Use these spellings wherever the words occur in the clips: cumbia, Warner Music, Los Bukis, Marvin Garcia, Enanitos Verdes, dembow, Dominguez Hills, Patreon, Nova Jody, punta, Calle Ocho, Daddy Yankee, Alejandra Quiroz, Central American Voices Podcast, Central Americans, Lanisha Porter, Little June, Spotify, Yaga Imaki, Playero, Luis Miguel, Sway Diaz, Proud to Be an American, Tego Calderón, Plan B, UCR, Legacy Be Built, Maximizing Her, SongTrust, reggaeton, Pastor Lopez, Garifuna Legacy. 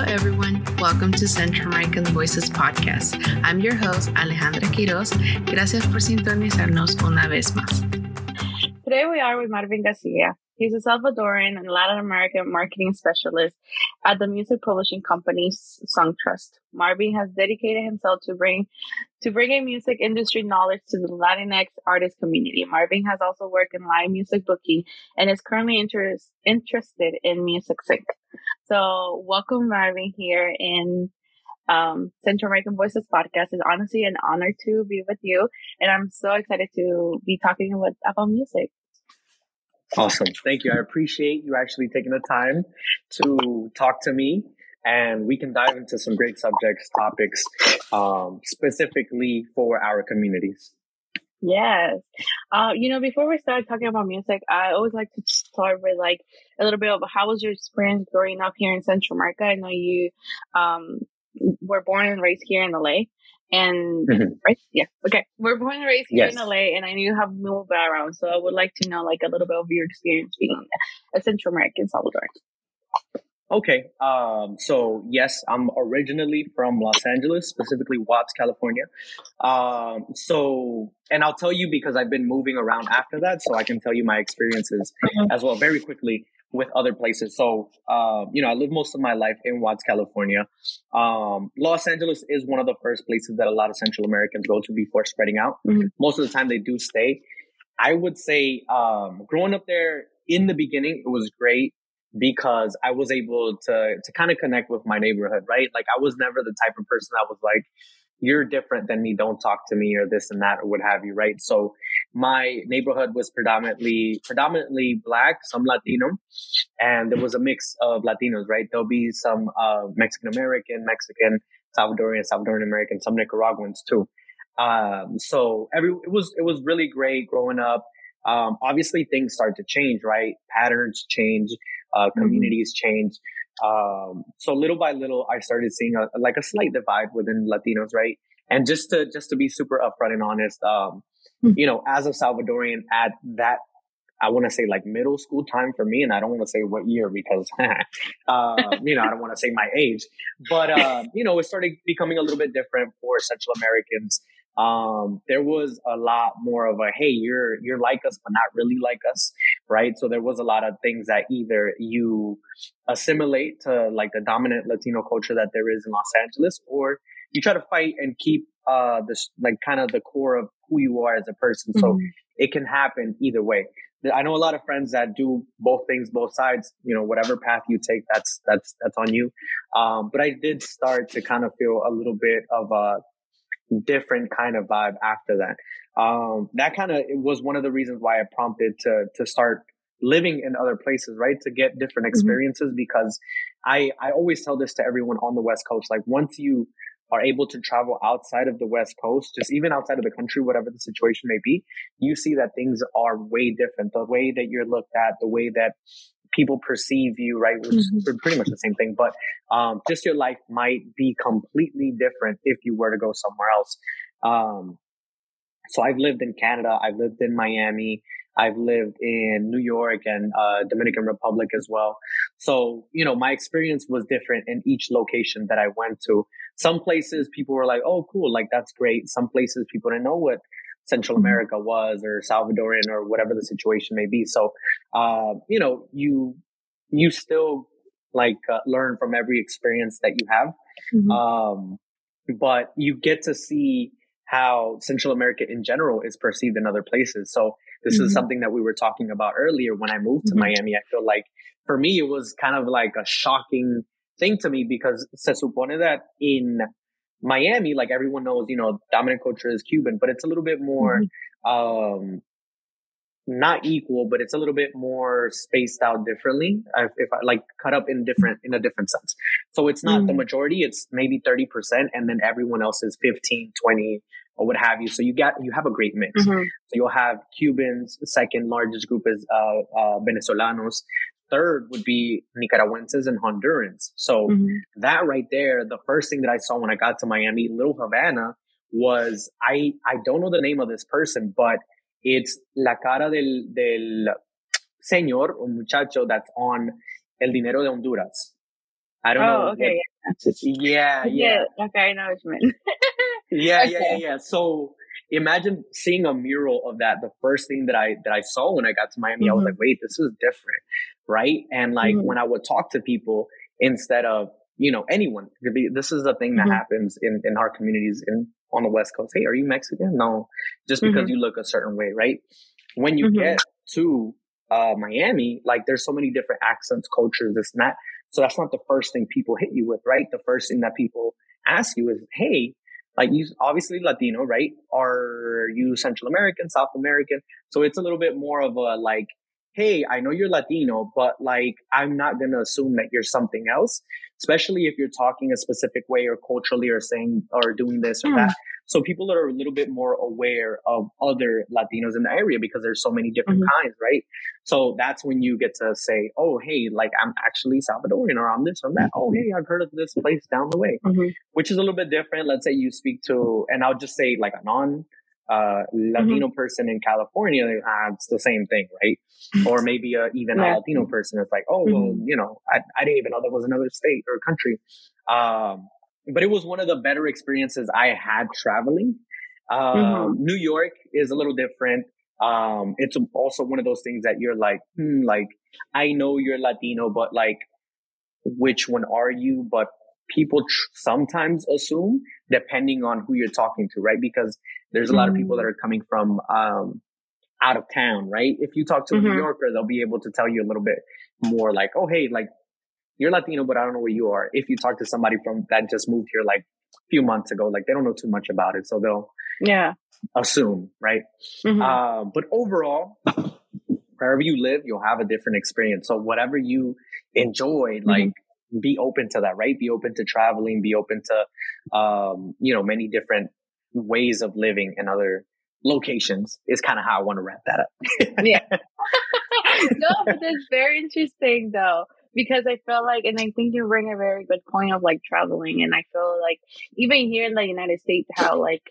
Hello, everyone. Welcome to Central American Voices Podcast. I'm your host, Alejandra Quiroz. Gracias por sintonizarnos una vez más. Today we are with Marvin Garcia. He's a Salvadoran and Latin American marketing specialist at the music publishing company SongTrust. Marvin has dedicated himself to bringing music industry knowledge to the Latinx artist community. Marvin has also worked in live music booking and is currently interested in music sync. So welcome, Marvin, here in Central American Voices Podcast. It's honestly an honor to be with you, and I'm so excited to be talking about music. Awesome. Thank you. I appreciate you actually taking the time to talk to me, and we can dive into some great topics, specifically for our communities. Yes. Before we start talking about music, I always like to start with like a little bit of how was your experience growing up here in Central America? I know you were born and raised here in LA. And right? Yeah. Okay. We're born and raised here in LA, and I knew you have moved around. So I would like to know like a little bit of your experience being a Central American Salvadoran. Okay. So yes, I'm originally from Los Angeles, specifically Watts, California. And I'll tell you because I've been moving around after that, so I can tell you my experiences as well very quickly with other places. So, I lived most of my life in Watts, California. Los Angeles is one of the first places that a lot of Central Americans go to before spreading out. Mm-hmm. Most of the time they do stay. I would say growing up there in the beginning, it was great because I was able to kind of connect with my neighborhood, right? Like I was never the type of person that was like, you're different than me, don't talk to me or this and that or what have you, right? So my neighborhood was predominantly Black, some Latino, and there was a mix of Latinos, right? There'll be some Mexican-American, Mexican, Salvadorian, Salvadoran-American, some Nicaraguans too. It was really great growing up. Obviously things start to change, right? Patterns change, communities change. So little by little, I started seeing a slight divide within Latinos, right? And just to be super upfront and honest, as a Salvadorian at that, I want to say like middle school time for me, and I don't want to say what year because, I don't want to say my age, but, it started becoming a little bit different for Central Americans. There was a lot more of a, hey, you're like us, but not really like us, right? So there was a lot of things that either you assimilate to like the dominant Latino culture that there is in Los Angeles, or you try to fight and keep this like kind of the core of who you are as a person. So it can happen either way. I know a lot of friends that do both things, both sides, whatever path you take, that's on you. But I did start to kind of feel a little bit of a different kind of vibe after that. That kind of, it was one of the reasons why I prompted to start living in other places, right? To get different experiences, because I always tell this to everyone on the West Coast. Like once you are able to travel outside of the West Coast, just even outside of the country, whatever the situation may be, you see that things are way different. The way that you're looked at, the way that people perceive you, right? Which is pretty much the same thing, but just your life might be completely different if you were to go somewhere else. So I've lived in Canada, I've lived in Miami, I've lived in New York and Dominican Republic as well. So, my experience was different in each location that I went to. Some places people were like, oh, cool, like that's great. Some places people didn't know what Central America was or Salvadorian or whatever the situation may be. So, you still like learn from every experience that you have. But you get to see how Central America in general is perceived in other places. So this is something that we were talking about earlier when I moved to Miami. I feel like for me, it was kind of like a shocking thing to me because se supone that in Miami, like everyone knows, dominant culture is Cuban, but it's a little bit more, not equal, but it's a little bit more spaced out differently. If I like cut up in a different sense. So it's not the majority, it's maybe 30%. And then everyone else is 15, 20 or what have you. So you have a great mix. So you'll have Cubans. The second largest group is Venezolanos. Third would be Nicaraguenses and Hondurans. So that right there, the first thing that I saw when I got to Miami, Little Havana, was I don't know the name of this person, but it's la cara del señor or muchacho that's on El Dinero de Honduras. I don't know. Okay. Yeah. Okay, I know what you mean. Yeah. So imagine seeing a mural of that. The first thing that I saw when I got to Miami, mm-hmm. I was like, wait, this is different, right? And like mm-hmm. when I would talk to people, instead of, you know, anyone, this is a thing that mm-hmm. happens in our communities on the West Coast. Hey, are you Mexican? No, just because mm-hmm. you look a certain way, right? When you mm-hmm. get to Miami, like there's so many different accents, cultures, this and that. So that's not the first thing people hit you with, right? The first thing that people ask you is, hey, like you obviously Latino, right? Are you Central American, South American? So it's a little bit more of a like, hey, I know you're Latino, but like, I'm not going to assume that you're something else, especially if you're talking a specific way or culturally or saying or doing this or that. So people are a little bit more aware of other Latinos in the area because there's so many different mm-hmm. kinds, right? So that's when you get to say, oh, hey, like I'm actually Salvadorian or I'm this or that. Mm-hmm. Oh, hey, I've heard of this place down the way, mm-hmm. which is a little bit different. Let's say you speak to, and I'll just say like a Latino mm-hmm. person in California, it's the same thing, right? Or maybe even a Latino person is like, oh, mm-hmm. well, you know, I didn't even know there was another state or country. But it was one of the better experiences I had traveling. Mm-hmm. New York is a little different. It's also one of those things that you're like, like, I know you're Latino, but like, which one are you? But people sometimes assume depending on who you're talking to, right? Because there's a lot of people that are coming from out of town, right? If you talk to mm-hmm. a New Yorker, they'll be able to tell you a little bit more like, oh, hey, like you're Latino, but I don't know where you are. If you talk to somebody from that just moved here like a few months ago, like they don't know too much about it. So they'll assume, right? Mm-hmm. But overall, wherever you live, you'll have a different experience. So whatever you enjoy, mm-hmm. like, be open to that, right? Be open to traveling, be open to, you know, many different ways of living in other locations is kind of how I want to wrap that up. Yeah. No, but that's very interesting though, because I feel like, and I think you bring a very good point of like traveling. And I feel like even here in the United States, how like,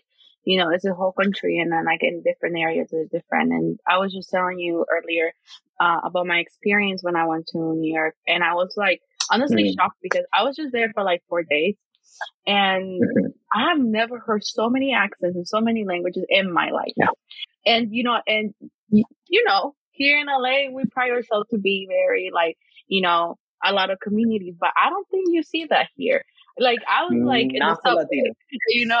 you know, it's a whole country and then like in different areas it's different. And I was just telling you earlier about my experience when I went to New York, and I was like, honestly shocked because I was just there for like 4 days and I have never heard so many accents and so many languages in my life. Yeah. And, you know, here in LA, we pride ourselves to be very like, you know, a lot of communities, but I don't think you see that here. Like I was like, in the subway, you know,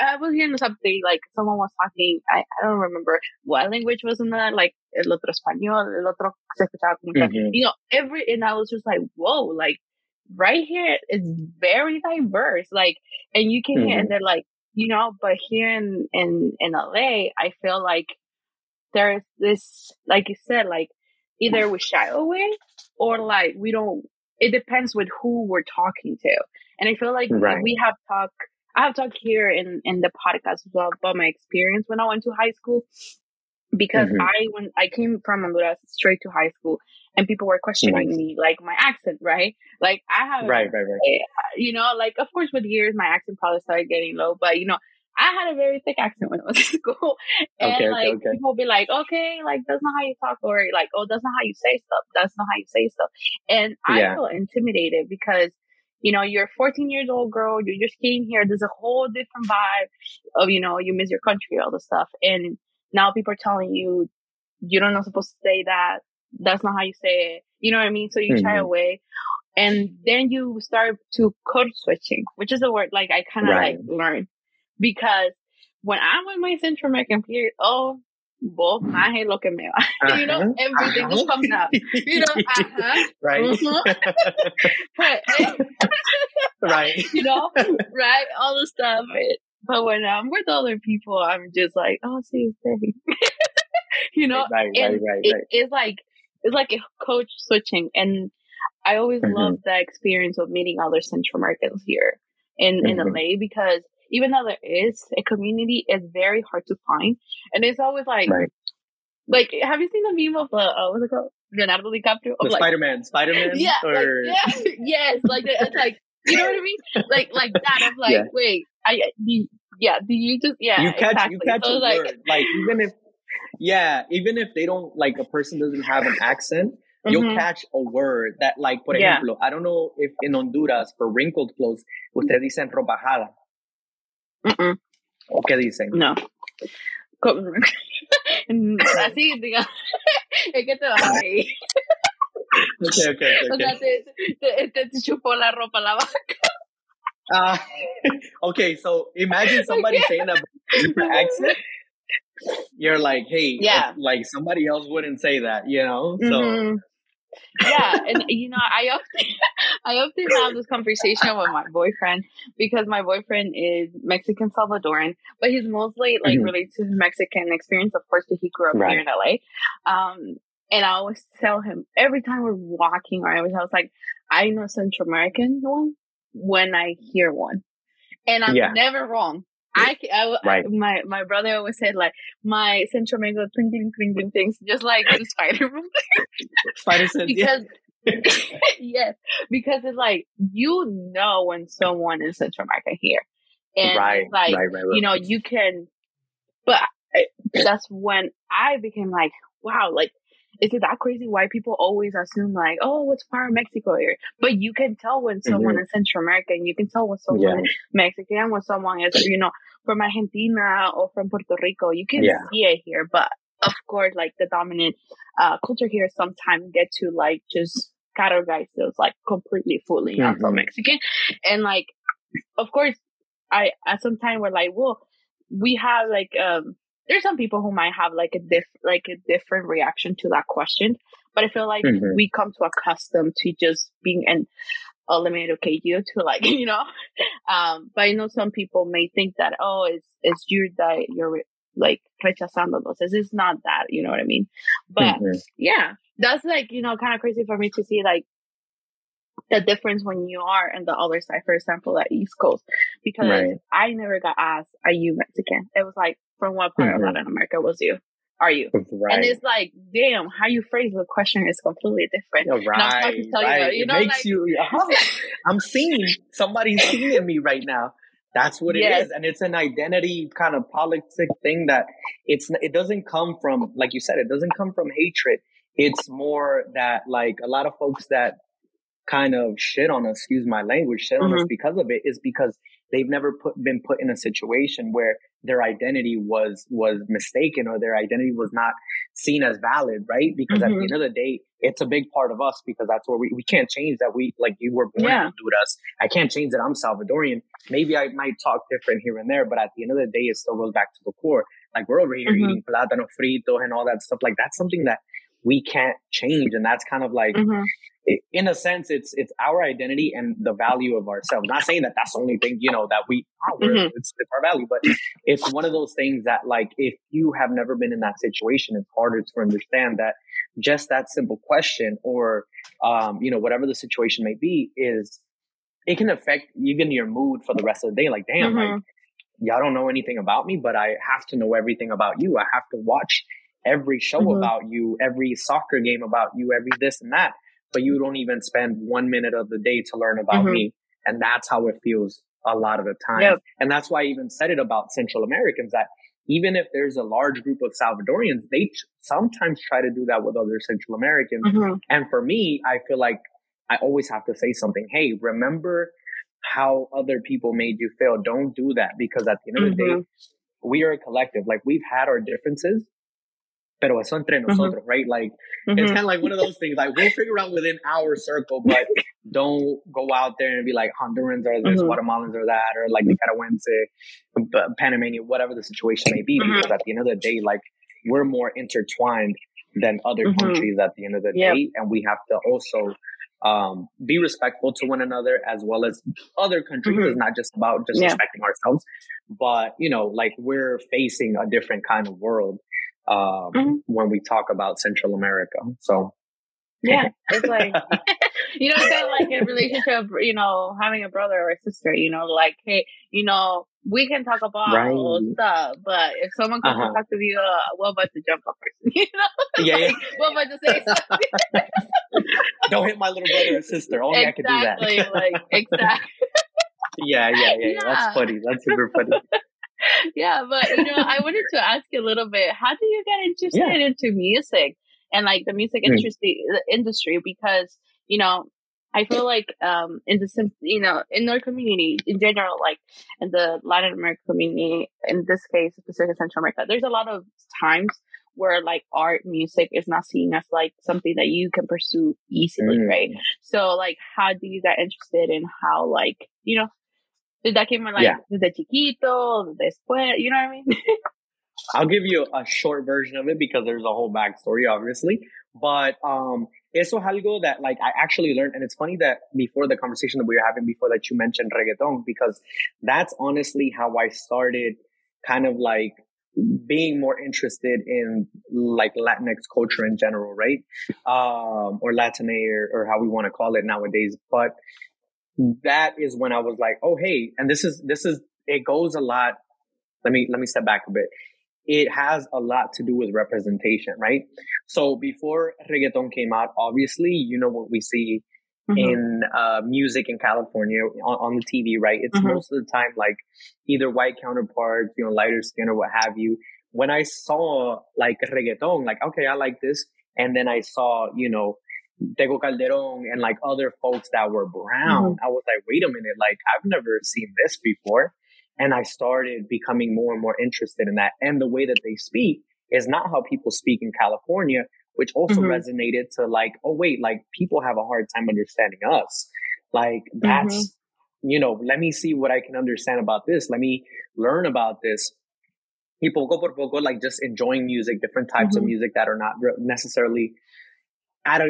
I was here in the subway, like someone was talking, I don't remember what language was in that, like el otro español, el otro se escuchaba como mm-hmm. you know, and I was just like, whoa, like right here, it's very diverse. Like, and you can hear, and they're like, you know, but here in LA, I feel like there's this, like you said, like either we shy away or like we don't. It depends with who we're talking to. And I feel like I have talked here in the podcast as well about my experience when I went to high school, because I came from Honduras straight to high school and people were questioning me, like my accent, right? Like I have, you know, like of course with years, my accent probably started getting low, but you know, I had a very thick accent when I was in school. And people would be like, okay, like that's not how you talk, or like, oh, that's not how you say stuff. And I feel intimidated because, you know, you're a 14-year-old girl, you just came here, there's a whole different vibe of, you know, you miss your country, all this stuff. And now people are telling you, you're not supposed to say that, that's not how you say it. You know what I mean? So you shy away. And then you start to code switching, which is a word like I kind of like learned. Because when I'm with my Central American peers, oh, both my lo que me va. You know, everything will come up. You know, you know, right? All the stuff. But when I'm with other people, I'm just like, oh, see, you know, it's like a code switching. And I always love that experience of meeting other Central Americans here in LA, because even though there is a community, it's very hard to find. And it's always like, like, have you seen the meme of the, what's it called? Leonardo DiCaprio? Of like, Spider-Man? Yeah. Or... Like, yeah. Yes. Like, it's like, you know what I mean? Like that of like, wait, you catch so a word. Like, even if they don't, like a person doesn't have an accent, You'll catch a word that, like, por ejemplo, I don't know if in Honduras for wrinkled clothes, ustedes dicen ropajada. ¿O qué dicen? No. Así, digamos, es que te vas a reír. Okay. O sea, te chupó la ropa la vaca. Okay, so imagine somebody saying that with an accent. You're like, hey, like somebody else wouldn't say that, you know? So and you know, I often have this conversation with my boyfriend, because my boyfriend is Mexican Salvadoran, but he's mostly like related to his Mexican experience, of course, that he grew up here in LA. And I always tell him every time we're walking, or I was like, I know Central American one when I hear one, and I'm never wrong. My brother always said, like, my Central American twinkling things, just like the Spider sense, because it's like, you know when someone is Central American here, and it's like you know you can, but that's when I became like, wow, like, is it that crazy why people always assume, like, oh, what's part of Mexico here? But you can tell when someone is Central American, you can tell when someone is Mexican, when someone is, you know, from Argentina or from Puerto Rico. You can see it here. But, of course, like, the dominant culture here sometimes get to, like, just categorize those, like, completely fully Afro-Mexican. And, like, of course, I sometimes we're like, well, we have, like... there's some people who might have like a different reaction to that question, but I feel like we come to accustom to just being an eliminated you to, like, you know, but I know some people may think that, oh, it's you that you're like rechazándolos. It's not that, you know what I mean? But that's, like, you know, kind of crazy for me to see, like, the difference when you are on the other side, for example, at East Coast, because I never got asked, are you Mexican? It was like, from what part of Latin America was you? Are you? Right. And it's like, damn, how you phrase the question is completely different. Yeah, right, and I'm supposed to tell you, you know, it makes like, you, I'm seeing, somebody's seeing me right now. That's what it is. And it's an identity kind of politic thing that it doesn't come from, like you said, it doesn't come from hatred. It's more that, like, a lot of folks that kind of shit on us, excuse my language, on us because of it, is because they've never been put in a situation where their identity was mistaken, or their identity was not seen as valid, right? Because at the end of the day, it's a big part of us, because that's where we can't change that. We, like, you were born in Honduras. I can't change that I'm Salvadorian. Maybe I might talk different here and there, but at the end of the day, it still goes back to the core. Like, we're over here eating plátano frito and all that stuff. Like, that's something that we can't change. And that's kind of like, in a sense, it's our identity and the value of ourselves. Not saying that that's the only thing, you know, that we are, it's our value, but it's one of those things that, like, if you have never been in that situation, it's harder to understand that just that simple question, or, you know, whatever the situation may be, is, it can affect even your mood for the rest of the day. Like, damn, like, y'all don't know anything about me, but I have to know everything about you. I have to watch every show about you, every soccer game about you, every this and that, but you don't even spend 1 minute of the day to learn about me. And that's how it feels a lot of the time. Yep. And that's why I even said it about Central Americans, that even if there's a large group of Salvadorians, they sometimes try to do that with other Central Americans. And for me, I feel like I always have to say something. Hey, remember how other people made you feel. Don't do that, because at the end of the day, we are a collective. Like, we've had our differences, pero eso entre nosotros, right? Like, it's kind of like one of those things, like, we'll figure out within our circle, but don't go out there and be like, Hondurans are this, Guatemalans are that, or like Nicaraguense, Panamanian, whatever the situation may be, because at the end of the day, like, we're more intertwined than other countries at the end of the day, and we have to also be respectful to one another, as well as other countries. It's not just about just respecting ourselves, but, you know, like, we're facing a different kind of world when we talk about Central America. So it's like, you know, like, in relationship, you know, having a brother or a sister, you know, like, hey, you know, we can talk about all stuff, but if someone comes to talk to you, what about to jump up person, you know? Yeah, like, what about to say something? Don't hit my little brother or sister. Only I can do that. Like, exactly. Yeah. That's funny. That's super funny. Yeah, but, you know, I wanted to ask you a little bit, how do you get interested into music? and like the music industry, because, you know, I feel like in our community in general, like in the Latin American community, in this case, specifically Central America, there's a lot of times where like art, music is not seen as like something that you can pursue easily, right? So like, how do you get interested in how, like, you know, did that came like desde chiquito, después, you know what I mean? I'll give you a short version of it because there's a whole backstory, obviously. But eso es algo that like I actually learned, and it's funny that before the conversation that we were having before that you mentioned reggaeton, because that's honestly how I started kind of like being more interested in like Latinx culture in general, right? Or Latine or how we want to call it nowadays. But that is when I was like, oh hey, and this is it goes a lot. Let me step back a bit. It has a lot to do with representation, right? So before reggaeton came out, obviously, you know what we see in music in California on the TV, right? It's most of the time like either white counterparts, you know, lighter skin or what have you. When I saw like reggaeton, like, okay, I like this. And then I saw, you know, Tego Calderón and like other folks that were brown. I was like, wait a minute, like I've never seen this before. And I started becoming more and more interested in that. And the way that they speak is not how people speak in California, which also resonated to like, oh, wait, like people have a hard time understanding us. Like that's, you know, let me see what I can understand about this. Let me learn about this. Y poco por poco, like just enjoying music, different types of music that are not necessarily... At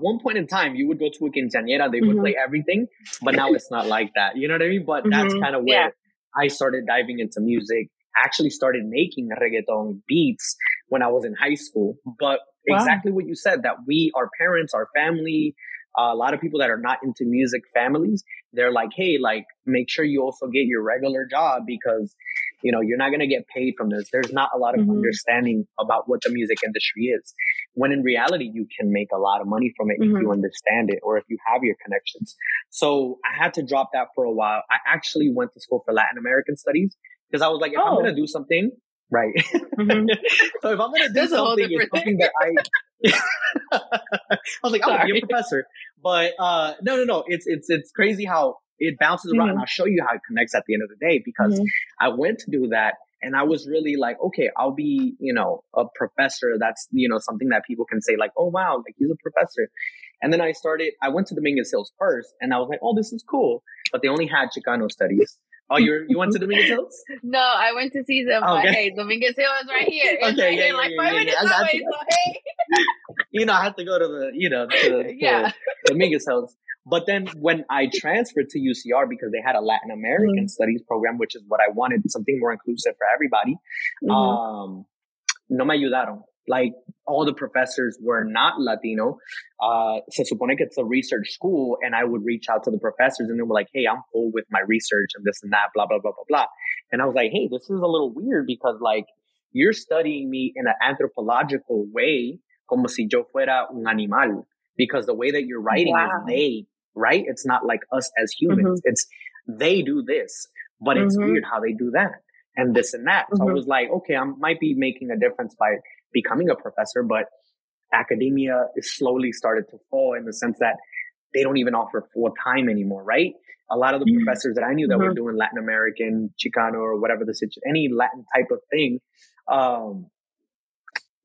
one point in time, you would go to a quinceañera, they would play everything, but now it's not like that. You know what I mean? But that's kind of where... Yeah. I started diving into music, actually started making reggaeton beats when I was in high school. But exactly what you said, that we, our parents, our family, a lot of people that are not into music families, they're like, hey, like, make sure you also get your regular job because, you know, you're not going to get paid from this. There's not a lot of understanding about what the music industry is. When in reality, you can make a lot of money from it if you understand it or if you have your connections. So I had to drop that for a while. I actually went to school for Latin American studies because I was like, if I'm going to do something, right. So if I'm going to do something, it's something that I was like, I'll be a professor. But no. It's crazy how it bounces around, and I'll show you how it connects at the end of the day, because I went to do that and I was really like, okay, I'll be, you know, a professor. That's, you know, something that people can say like, oh wow, like he's a professor. And then I went to Dominguez Hills first and I was like, oh, this is cool. But they only had Chicano studies. Oh, you went to Dominguez Hills? No, I went to see them. Okay. But hey, Dominguez Hills is right here. It's okay, right here, like 5 minutes away. So hey, you know, I had to go to the Dominguez Hills. But then when I transferred to UCR, because they had a Latin American studies program, which is what I wanted, something more inclusive for everybody. No me ayudaron. Like all the professors were not Latino. Se supone que it's a research school, and I would reach out to the professors and they were like, hey, I'm full with my research and this and that, blah, blah, blah, blah, blah. And I was like, hey, this is a little weird because like you're studying me in an anthropological way, como si yo fuera un animal, because the way that you're writing is they, right? It's not like us as humans. It's they do this, but it's weird how they do that and this and that. So I was like, okay, I might be making a difference by becoming a professor, but academia is slowly started to fall in the sense that they don't even offer full time anymore, right? A lot of the professors that I knew that were doing Latin American, Chicano, or whatever the situation, any Latin type of thing,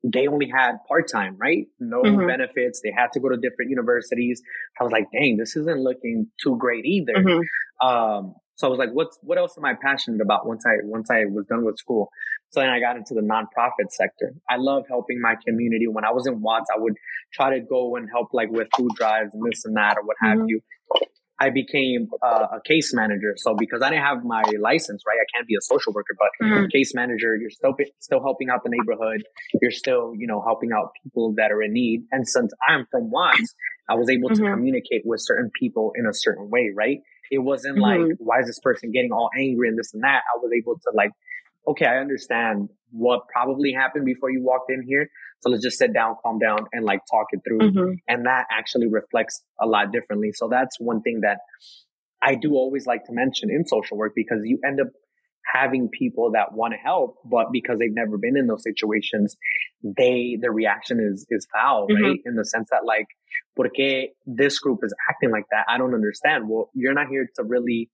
they only had part time, right? No benefits. They had to go to different universities. I was like, dang, this isn't looking too great either. So I was like, what else am I passionate about once I was done with school? So then I got into the nonprofit sector. I love helping my community. When I was in Watts, I would try to go and help like with food drives and this and that or what have you. I became a case manager. So because I didn't have my license, right? I can't be a social worker, but case manager, you're still helping out the neighborhood. You're still, you know, helping out people that are in need. And since I'm from Watts, I was able to communicate with certain people in a certain way, right? It wasn't like, why is this person getting all angry and this and that? I was able to like, okay, I understand what probably happened before you walked in here. So let's just sit down, calm down, and like talk it through. And that actually reflects a lot differently. So that's one thing that I do always like to mention in social work, because you end up having people that want to help, but because they've never been in those situations, their reaction is foul, mm-hmm. right? In the sense that like, porque this group is acting like that? I don't understand. Well, you're not here to really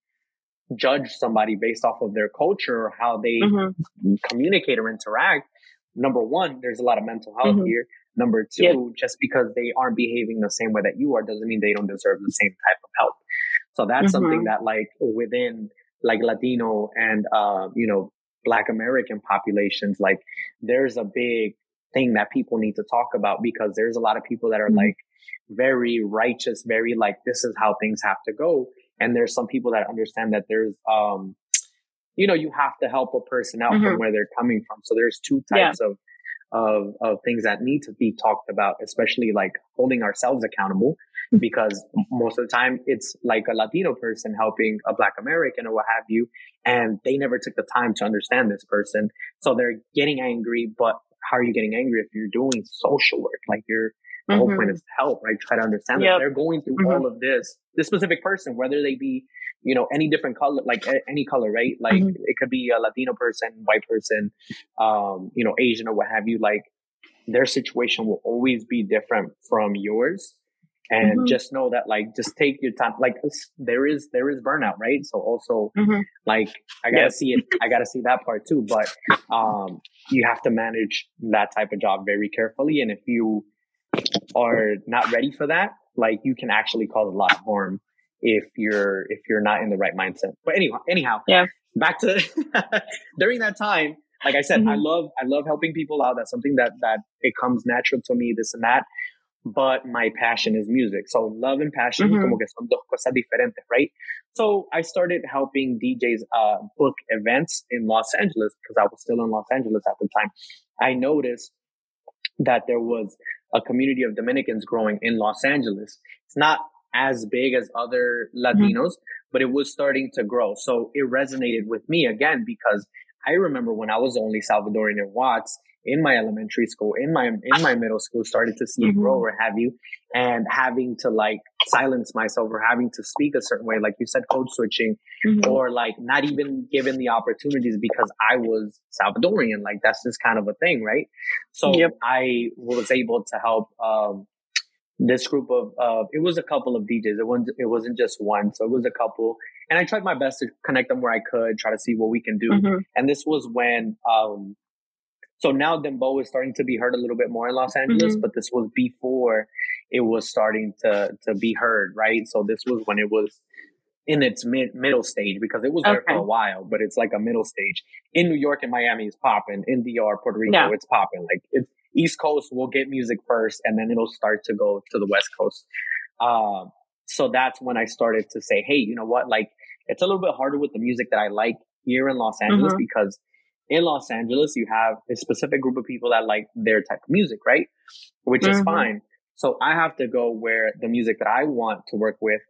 judge somebody based off of their culture or how they mm-hmm. communicate or interact. Number one, there's a lot of mental health mm-hmm. here. Number two, yeah. just because they aren't behaving the same way that you are doesn't mean they don't deserve the same type of help. So that's mm-hmm. something that like within like Latino and, you know, Black American populations, like there's a big thing that people need to talk about, because there's a lot of people that are mm-hmm. like very righteous, very like, this is how things have to go. And there's some people that understand that there's, you know, you have to help a person out mm-hmm. from where they're coming from. So there's two types yeah. Of things that need to be talked about, especially like holding ourselves accountable, because most of the time it's like a Latino person helping a Black American or what have you, and they never took the time to understand this person. So they're getting angry, but how are you getting angry if you're doing social work? Like you're, the mm-hmm. whole point is to help, right? Try to understand yep. that they're going through mm-hmm. all of this, this specific person, whether they be, you know, any different color, like any color, right? Like mm-hmm. it could be a Latino person, white person, you know, Asian or what have you. Like their situation will always be different from yours. And mm-hmm. just know that, like, just take your time. Like there is burnout, right? So also mm-hmm. like, I gotta see it. I gotta see that part too. But, you have to manage that type of job very carefully. And if you are not ready for that, like you can actually cause a lot of harm if you're not in the right mindset. But anyhow, yeah. back to during that time, like I said, mm-hmm. I love helping people out. That's something that it comes natural to me, this and that. But my passion is music. So love and passion, mm-hmm. como que son dos cosas diferentes, right? So I started helping DJs book events in Los Angeles, because I was still in Los Angeles at the time. I noticed that there was a community of Dominicans growing in Los Angeles. It's not as big as other Latinos, mm-hmm. but it was starting to grow. So it resonated with me again, because I remember when I was only Salvadorian and Watts in my elementary school, in my middle school, started to see mm-hmm. it grow or have you, and having to like silence myself or having to speak a certain way, like you said, code switching mm-hmm. or like not even given the opportunities because I was Salvadorian. Like that's just kind of a thing, right? So yep. I was able to help this group of, it was a couple of DJs. It wasn't just one. So it was a couple. And I tried my best to connect them where I could, try to see what we can do. Mm-hmm. And this was when, so now Dembow is starting to be heard a little bit more in Los Angeles, mm-hmm. but this was before it was starting to be heard, right? So this was when it was in its middle stage, because it was there for a while, but it's like a middle stage. In New York and Miami, it's popping. In DR, Puerto Rico, yeah. it's popping. Like it's East Coast will get music first, and then it'll start to go to the West Coast. So that's when I started to say, hey, you know what? Like it's a little bit harder with the music that I like here in Los Angeles, mm-hmm. because in Los Angeles, you have a specific group of people that like their type of music, right? Which mm-hmm. is fine. So I have to go where the music that I want to work with,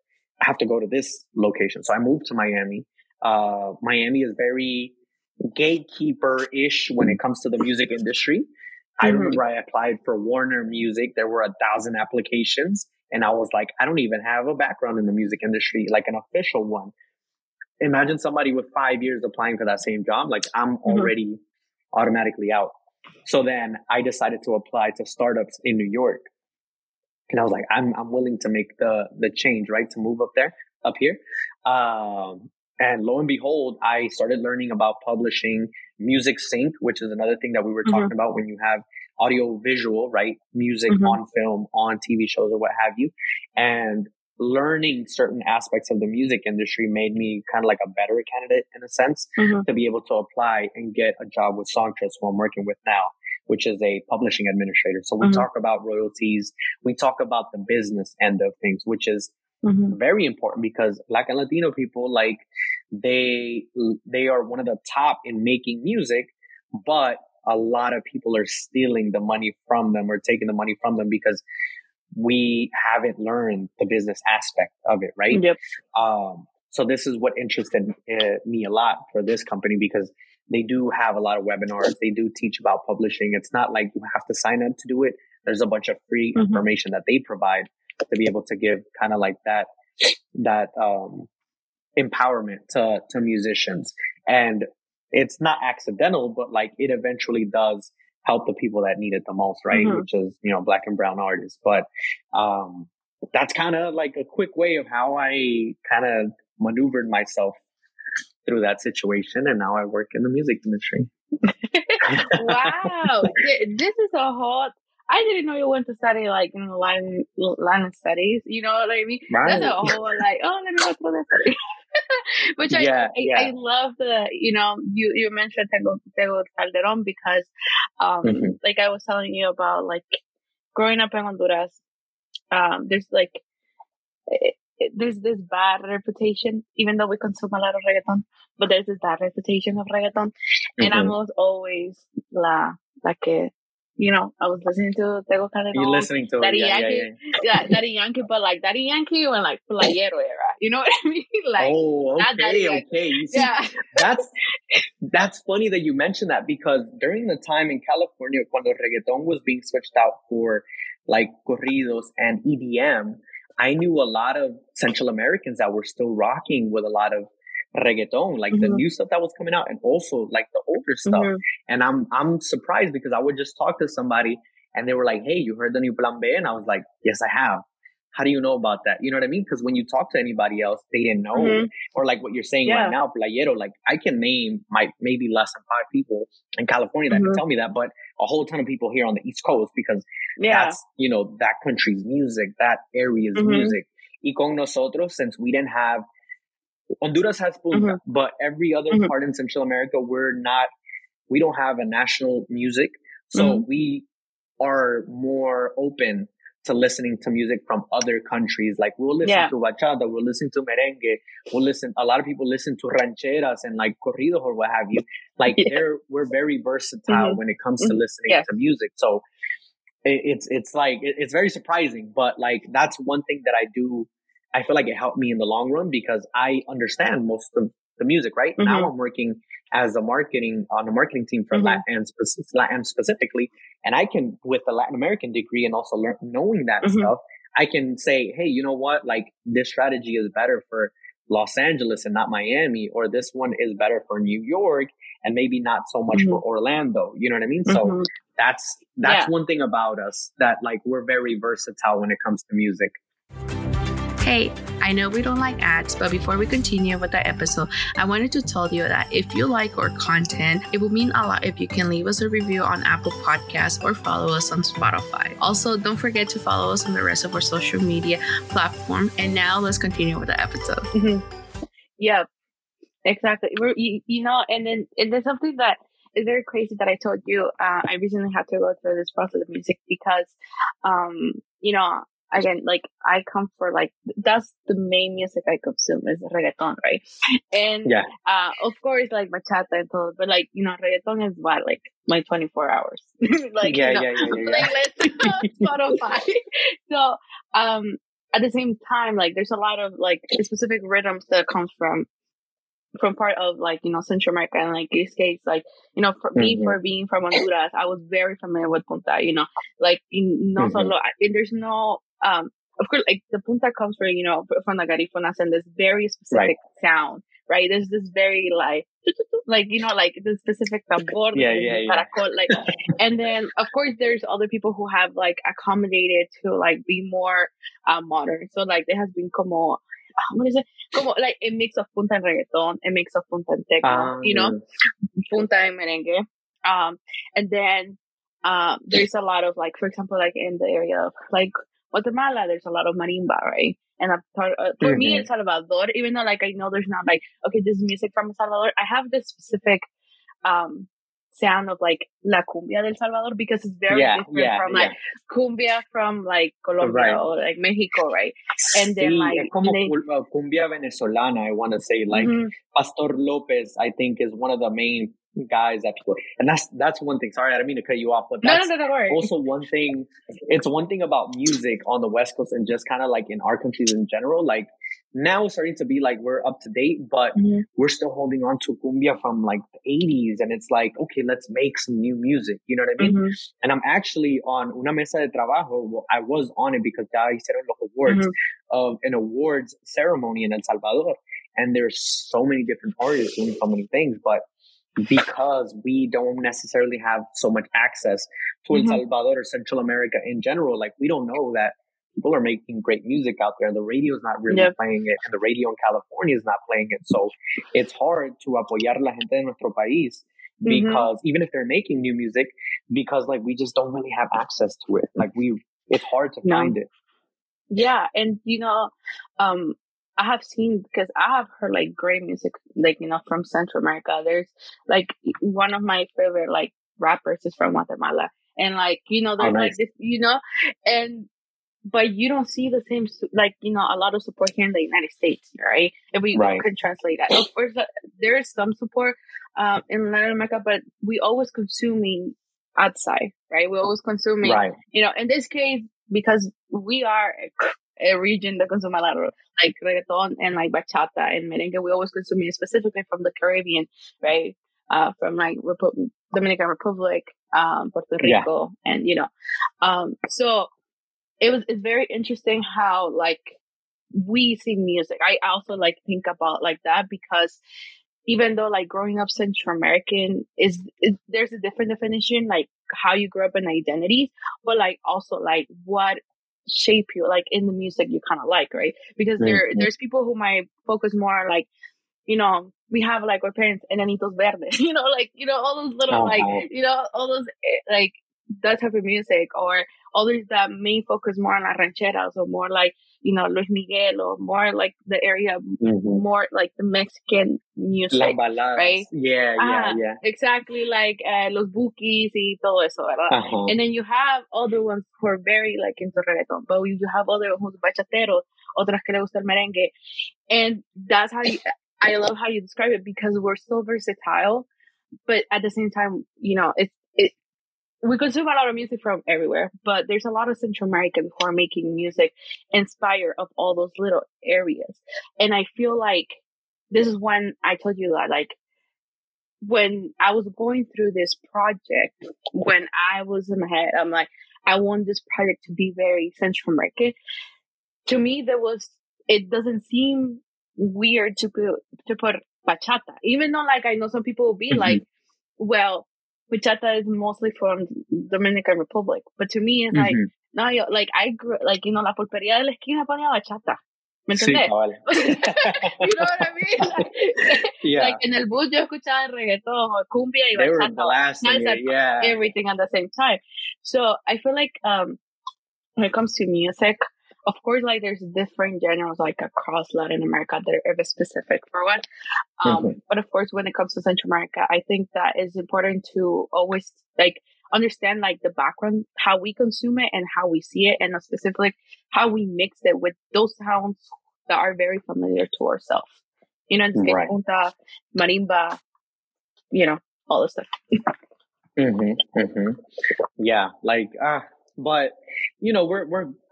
I have to go to this location. So I moved to Miami. Miami is very gatekeeper-ish when it comes to the music industry. Mm-hmm. I remember I applied for Warner Music. There were 1,000 applications. And I was like, I don't even have a background in the music industry, like an official one. Imagine somebody with 5 years applying for that same job. Like I'm mm-hmm. already automatically out. So then I decided to apply to startups in New York. And I was like, I'm willing to make the change, right? To move up here. And lo and behold, I started learning about publishing music sync, which is another thing that we were mm-hmm. talking about when you have audio visual, right? Music mm-hmm. on film, on TV shows or what have you. And learning certain aspects of the music industry made me kind of like a better candidate in a sense mm-hmm. to be able to apply and get a job with SongTrust, who I'm working with now, which is a publishing administrator. So we mm-hmm. talk about royalties. We talk about the business end of things, which is mm-hmm. very important, because Black and Latino people, like they are one of the top in making music, but a lot of people are stealing the money from them or taking the money from them because we haven't learned the business aspect of it, right? Yep. So this is what interested me a lot for this company, because they do have a lot of webinars. They do teach about publishing. It's not like you have to sign up to do it. There's a bunch of free mm-hmm. information that they provide to be able to give kind of like that empowerment to musicians. And it's not accidental, but like it eventually does help the people that need it the most, right? Mm-hmm. Which is, you know, Black and brown artists. But that's kind of like a quick way of how I kind of maneuvered myself through that situation, and now I work in the music industry. Wow, this is a whole. I didn't know you went to study like in Latin studies. You know what I mean? Right. That's a whole like, oh, let me go to study. Which I love the, you know, you mentioned Tego Calderón because, mm-hmm. like I was telling you about like growing up in Honduras, there's like there's this bad reputation, even though we consume a lot of reggaeton, but there's this bad reputation of reggaeton, mm-hmm. and I was always la que. You know, I was listening to Tego Calderón. You're listening to Daddy Yankee. Yeah. Daddy Yankee, but like Daddy Yankee and like Playero era. You know what I mean? Like, oh, okay. You see, yeah. That's funny that you mentioned that because during the time in California, cuando reggaeton was being switched out for like corridos and EDM, I knew a lot of Central Americans that were still rocking with a lot of reggaeton, like mm-hmm. the new stuff that was coming out and also like the older stuff. Mm-hmm. And I'm surprised because I would just talk to somebody and they were like, hey, you heard the new Plan B? And I was like, yes, I have. How do you know about that? You know what I mean? Because when you talk to anybody else, they didn't know. Mm-hmm. Or like what you're saying right now, Playero, like I can name maybe less than 5 people in California that mm-hmm. can tell me that, but a whole ton of people here on the East Coast because that's, you know, that country's music, that area's mm-hmm. music. Y con nosotros, since we didn't have Honduras has punta, mm-hmm. but every other mm-hmm. part in Central America, we don't have a national music. So mm-hmm. we are more open to listening to music from other countries. Like we'll listen to bachata, we'll listen to merengue, a lot of people listen to rancheras and like corridos or what have you. Like we're very versatile mm-hmm. when it comes mm-hmm. to listening to music. So it's like, it's very surprising, but like, that's one thing that I do. I feel like it helped me in the long run because I understand most of the music, right? Mm-hmm. Now I'm working as on a marketing team for mm-hmm. Latin specifically. And I can, with a Latin American degree and also knowing that mm-hmm. stuff, I can say, hey, you know what? Like this strategy is better for Los Angeles and not Miami, or this one is better for New York and maybe not so much mm-hmm. for Orlando. You know what I mean? Mm-hmm. So that's one thing about us that like we're very versatile when it comes to music. Hey, I know we don't like ads, but before we continue with the episode, I wanted to tell you that if you like our content, it would mean a lot if you can leave us a review on Apple Podcasts or follow us on Spotify. Also, don't forget to follow us on the rest of our social media platform. And now let's continue with the episode. Mm-hmm. Yeah, exactly. You know, and there's something that is very crazy that I told you. I recently had to go through this process of music because, you know, again, like I come for like that's the main music I consume is reggaeton, right? And of course, like bachata and todo, but like you know, reggaeton is what like my 24 hours. Like like let's go Spotify. So at the same time, like there's a lot of like specific rhythms that comes from part of like you know Central America, and like this case like you know for me mm-hmm. for being from Honduras, I was very familiar with punta, you know, like in no mm-hmm. solo, and there's no of course like the punta comes from you know from the garifunas and this very specific sound, right? There's this very like you know like the specific tambor paracol, like and then of course there's other people who have like accommodated to like be more modern, so like there has been como what is it? Como, like a mix of punta and reggaeton, a mix of punta and techno, you know, punta and merengue. And then there's a lot of like, for example, like in the area of like Guatemala, there's a lot of marimba, right? And for mm-hmm. me, El Salvador, even though like I know there's not like, okay, this music from El Salvador, I have this specific sound of like la cumbia del Salvador because it's very different from like cumbia from like Colombia or like Mexico, right? And then like como cumbia venezolana, I want to say like mm-hmm. Pastor Lopez, I think is one of the main guys that people, and that's one thing. Sorry, I didn't mean to cut you off, but that's also one thing. It's one thing about music on the West Coast and just kind of like in our countries in general, like. Now it's starting to be like we're up to date, but mm-hmm. we're still holding on to cumbia from like the 80s. And it's like, okay, let's make some new music. You know what I mean? Mm-hmm. And I'm actually on Una Mesa de Trabajo. Well, I was on it because ya hicieron los awards mm-hmm. of an awards ceremony in El Salvador. And there's so many different artists doing so many things. But because we don't necessarily have so much access to El Salvador or Central America in general. Like, we don't know that people are making great music out there. The radio is not really playing it, and the radio in California is not playing it. So it's hard to apoyar la gente de nuestro país because even if they're making new music, because like we just don't really have access to it. Like it's hard to find it. Yeah. And, you know, I have seen, because I have heard like great music, like, you know, from Central America. There's like one of my favorite like rappers is from Guatemala. And like, you know, there's like this, you know, but you don't see the same, like, you know, a lot of support here in the United States, right? And we can translate that. Of course, there is some support in Latin America, but we always consuming outside, right? We're always consuming, you know, in this case, because we are a region that consumes a lot of like reggaeton and like bachata and merengue. We always consume it specifically from the Caribbean, right? From like Dominican Republic, Puerto Rico, and, you know, so... It's very interesting how like we see music. I also like think about like that, because even though like growing up Central American is there's a different definition, like how you grew up in identities, but like also like what shape you like in the music you kind of like, right? Because there's people who might focus more on, like, you know, we have like our parents, Enanitos Verdes, you know, like, you know, all those little like, you know, all those like that type of music, or others that may focus more on las rancheras, or more like, you know, Luis Miguel, or more like the area, more like the Mexican music, right? Yeah. Exactly, like Los Bukis y todo eso, ¿verdad? And then you have other ones who are very like into reggaeton, but you have other ones who's bachateros, otras que le gusta el merengue. And that's how I love how you describe it, because we're so versatile, but at the same time, you know, we consume a lot of music from everywhere, but there's a lot of Central Americans who are making music inspired of all those little areas. And I feel like this is when I told you that, like, when I was going through this project, when I was in my head, I'm like, I want this project to be very Central American. To me, it doesn't seem weird to put bachata, even though, like, I know some people will be like, well, bachata is mostly from Dominican Republic, but to me it's like no, yo, like I grew like, you know, la pulpería de la esquina ponía bachata, ¿me entendés? Sí, vale. You know what I mean? Like, like in el bus yo escuchaba reggaeton, cumbia y bachata, blasting, everything at the same time. So I feel like when it comes to music, of course, like there's different genres like across Latin America that are specific for what. But of course, when it comes to Central America, I think that it's important to always like understand like the background, how we consume it and how we see it, and specifically how we mix it with those sounds that are very familiar to ourselves. You know, punta, marimba, you know, all this stuff. Yeah, like but, you know, we're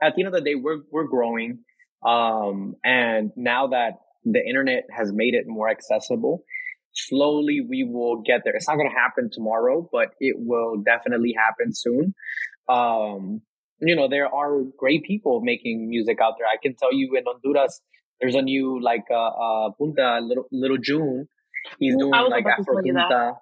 at the end of the day, we're growing. And now that the internet has made it more accessible, slowly we will get there. It's not going to happen tomorrow, but it will definitely happen soon. You know, there are great people making music out there. I can tell you in Honduras, there's a new, like, punta, Little June. He's doing like Afro punta.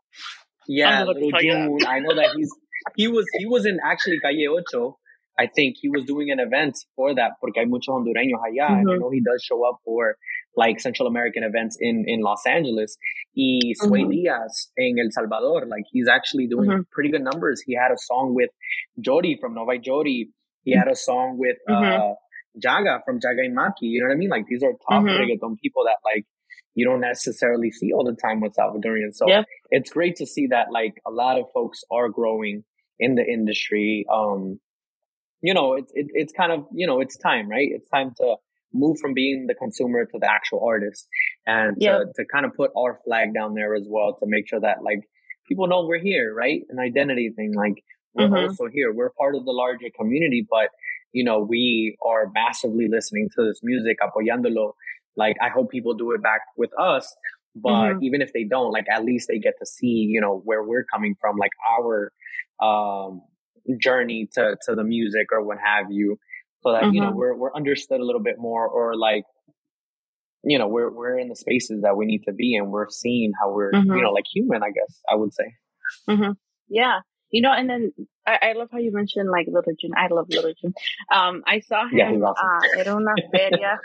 Yeah, Little June. I know that he was in actually Calle Ocho. I think he was doing an event for that, porque hay muchos hondureños allá. And I know he does show up for like Central American events in Los Angeles. Y Sway Diaz in El Salvador, like he's actually doing pretty good numbers. He had a song with Jody from Nova Jody. He had a song with Yaga from Yaga Imaki. You know what I mean? Like these are top reggaeton people that like you don't necessarily see all the time with Salvadorians. So it's great to see that like a lot of folks are growing in the industry. You know, it's kind of, you know, it's time, right? It's time to move from being the consumer to the actual artist, and to kind of put our flag down there as well, to make sure that like people know we're here, right? An identity thing, like we're also here. We're part of the larger community, but you know, we are massively listening to this music, apoyándolo. Like, I hope people do it back with us, but even if they don't, like, at least they get to see, you know, where we're coming from, like our journey to the music or what have you, so that, you know, we're understood a little bit more, or like, you know, we're in the spaces that we need to be in. We're seeing how we're, you know, like human, I guess I would say. Yeah. You know, and then I love how you mentioned like Little June. I love Little June. I saw him era una feria,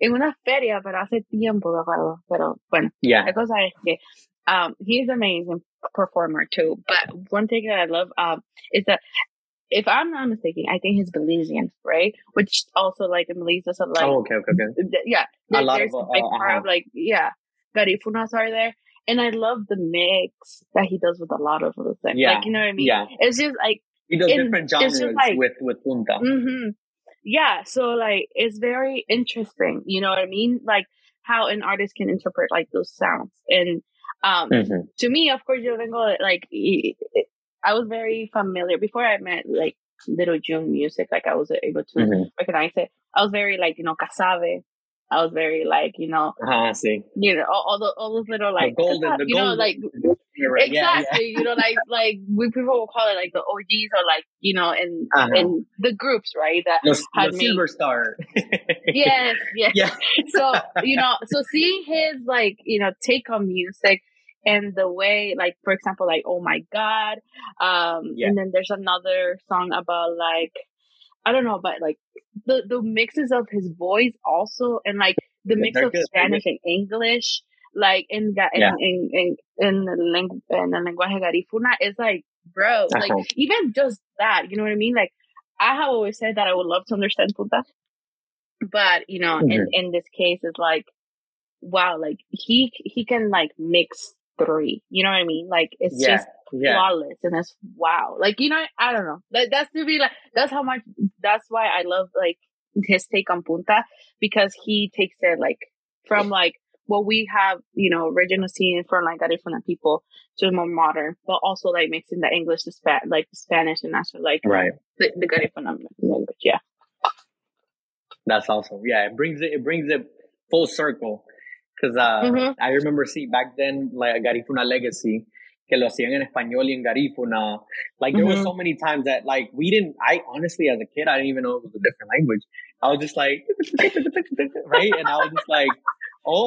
en una feria, pero hace tiempo, pero bueno. Yeah. La cosa es que, he's an amazing performer too. But one thing that I love is that, if I'm not mistaken, I think he's Belizean, right? Which also like in Belize, so like yeah, there's a big part of like garifunas are there, and I love the mix that he does with a lot of other things. Yeah. Like you know what I mean? Yeah. It's just like he does different genres like, with punta. Yeah, so like it's very interesting. You know what I mean? Like how an artist can interpret like those sounds, and to me, of course, yo tengo like. I was very familiar before I met like Little June music. Like I was able to recognize it. I was very like, you know, Casabe. I was very like, you know, you know, all those little like, the golden, the you know, like right. Yeah. You know, like we people will call it like the OGs or like, you know, and and the groups, right? That had me. Silver Star. Yes. So you know, so seeing his like, you know, take on music. And the way, like, for example, like, oh, my God. And then there's another song about, like, I don't know, but, like, the mixes of his voice also. And, like, the mix of good. Spanish and English, like, in the lenguaje garifuna. It's like, bro, like, even just that, you know what I mean? Like, I have always said that I would love to understand punta. But, you know, in this case, it's like, wow, like, he can, like, mix three, you know what I mean? Like it's just flawless, and that's wow. Like you know, I don't know. That's to be like that's how much. That's why I love like his take on punta because he takes it like from like what we have, you know, original scene from like Garifuna people to more modern, but also like mixing the English, the Spanish, and also like the Garifuna language. Yeah, that's awesome. Yeah, it brings it full circle. Because I remember seeing back then, like, Garifuna Legacy, que lo hacían en español y en Garifuna. Like, there were so many times that, like, I honestly, as a kid, I didn't even know it was a different language. I was just like, right? And I was just like, oh.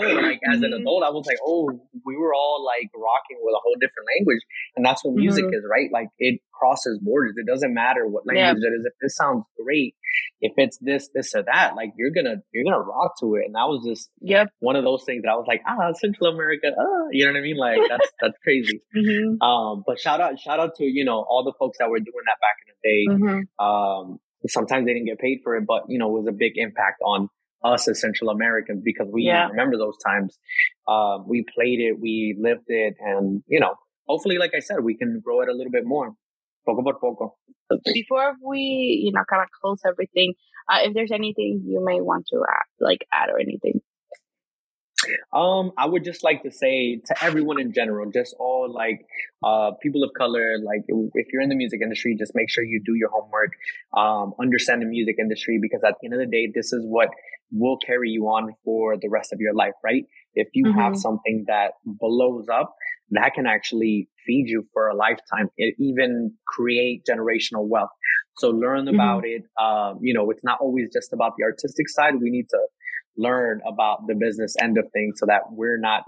Like, as an adult, I was like, oh, we were all, like, rocking with a whole different language. And that's what music is, right? Like, it crosses borders. It doesn't matter what language it is. If this sounds great, if it's this or that, like, you're gonna rock to it. And that was just one of those things that I was like, Central America, you know what I mean? Like, that's crazy. But shout out to, you know, all the folks that were doing that back in the day. Sometimes they didn't get paid for it, but, you know, it was a big impact on us as Central Americans because we remember those times. We played it, we lived it, and, you know, hopefully, like I said, we can grow it a little bit more. Poco por poco. Before we, you know, kind of close everything, if there's anything you may want to add or anything. I would just like to say to everyone in general, just all like people of color, like if you're in the music industry, just make sure you do your homework, understand the music industry, because at the end of the day, this is what will carry you on for the rest of your life, right? If you have something that blows up, that can actually feed you for a lifetime. It even create generational wealth. So learn about it. You know, it's not always just about the artistic side. We need to learn about the business end of things so that we're not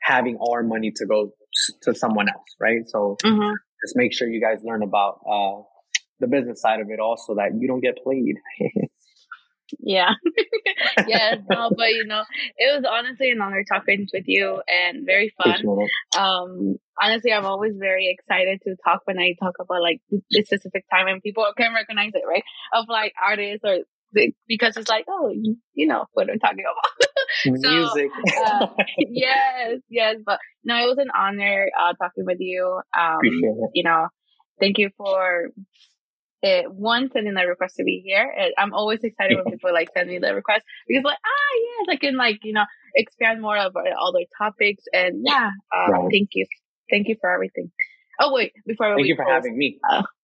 having our money to go to someone else, right? So just make sure you guys learn about the business side of it also, that you don't get played. But you know, it was honestly an honor talking with you and very fun. Honestly, I'm always very excited to talk when I talk about like this specific time, and people can recognize it, right, of like artists or because it's like, oh, you know what I'm talking about. So, music. Yes. But no, it was an honor talking with you. Appreciate it. You know, thank you for sending that request to be here. I'm always excited when people like send me the request because like, yes, I can like, you know, expand more about all their topics. And thank you for everything. Oh wait, before thank you for having me.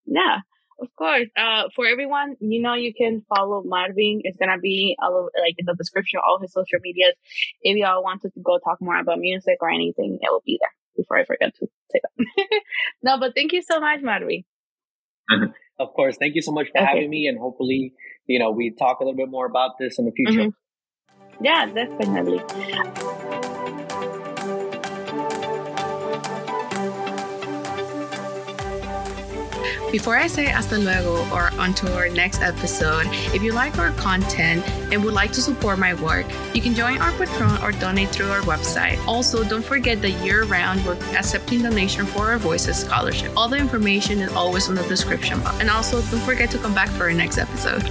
Yeah. Of course. For everyone, you know, you can follow Marvin. It's going to be like in the description, all his social medias. If y'all want to go talk more about music or anything, it will be there before I forget to say that. No, but thank you so much, Marvin. Of course. Thank you so much for having me. And hopefully, you know, we talk a little bit more about this in the future. Yeah, definitely. Before I say hasta luego or onto our next episode, if you like our content and would like to support my work, you can join our Patreon or donate through our website. Also, don't forget that year-round we're accepting donation for our Voices Scholarship. All the information is always in the description box. And also, don't forget to come back for our next episode.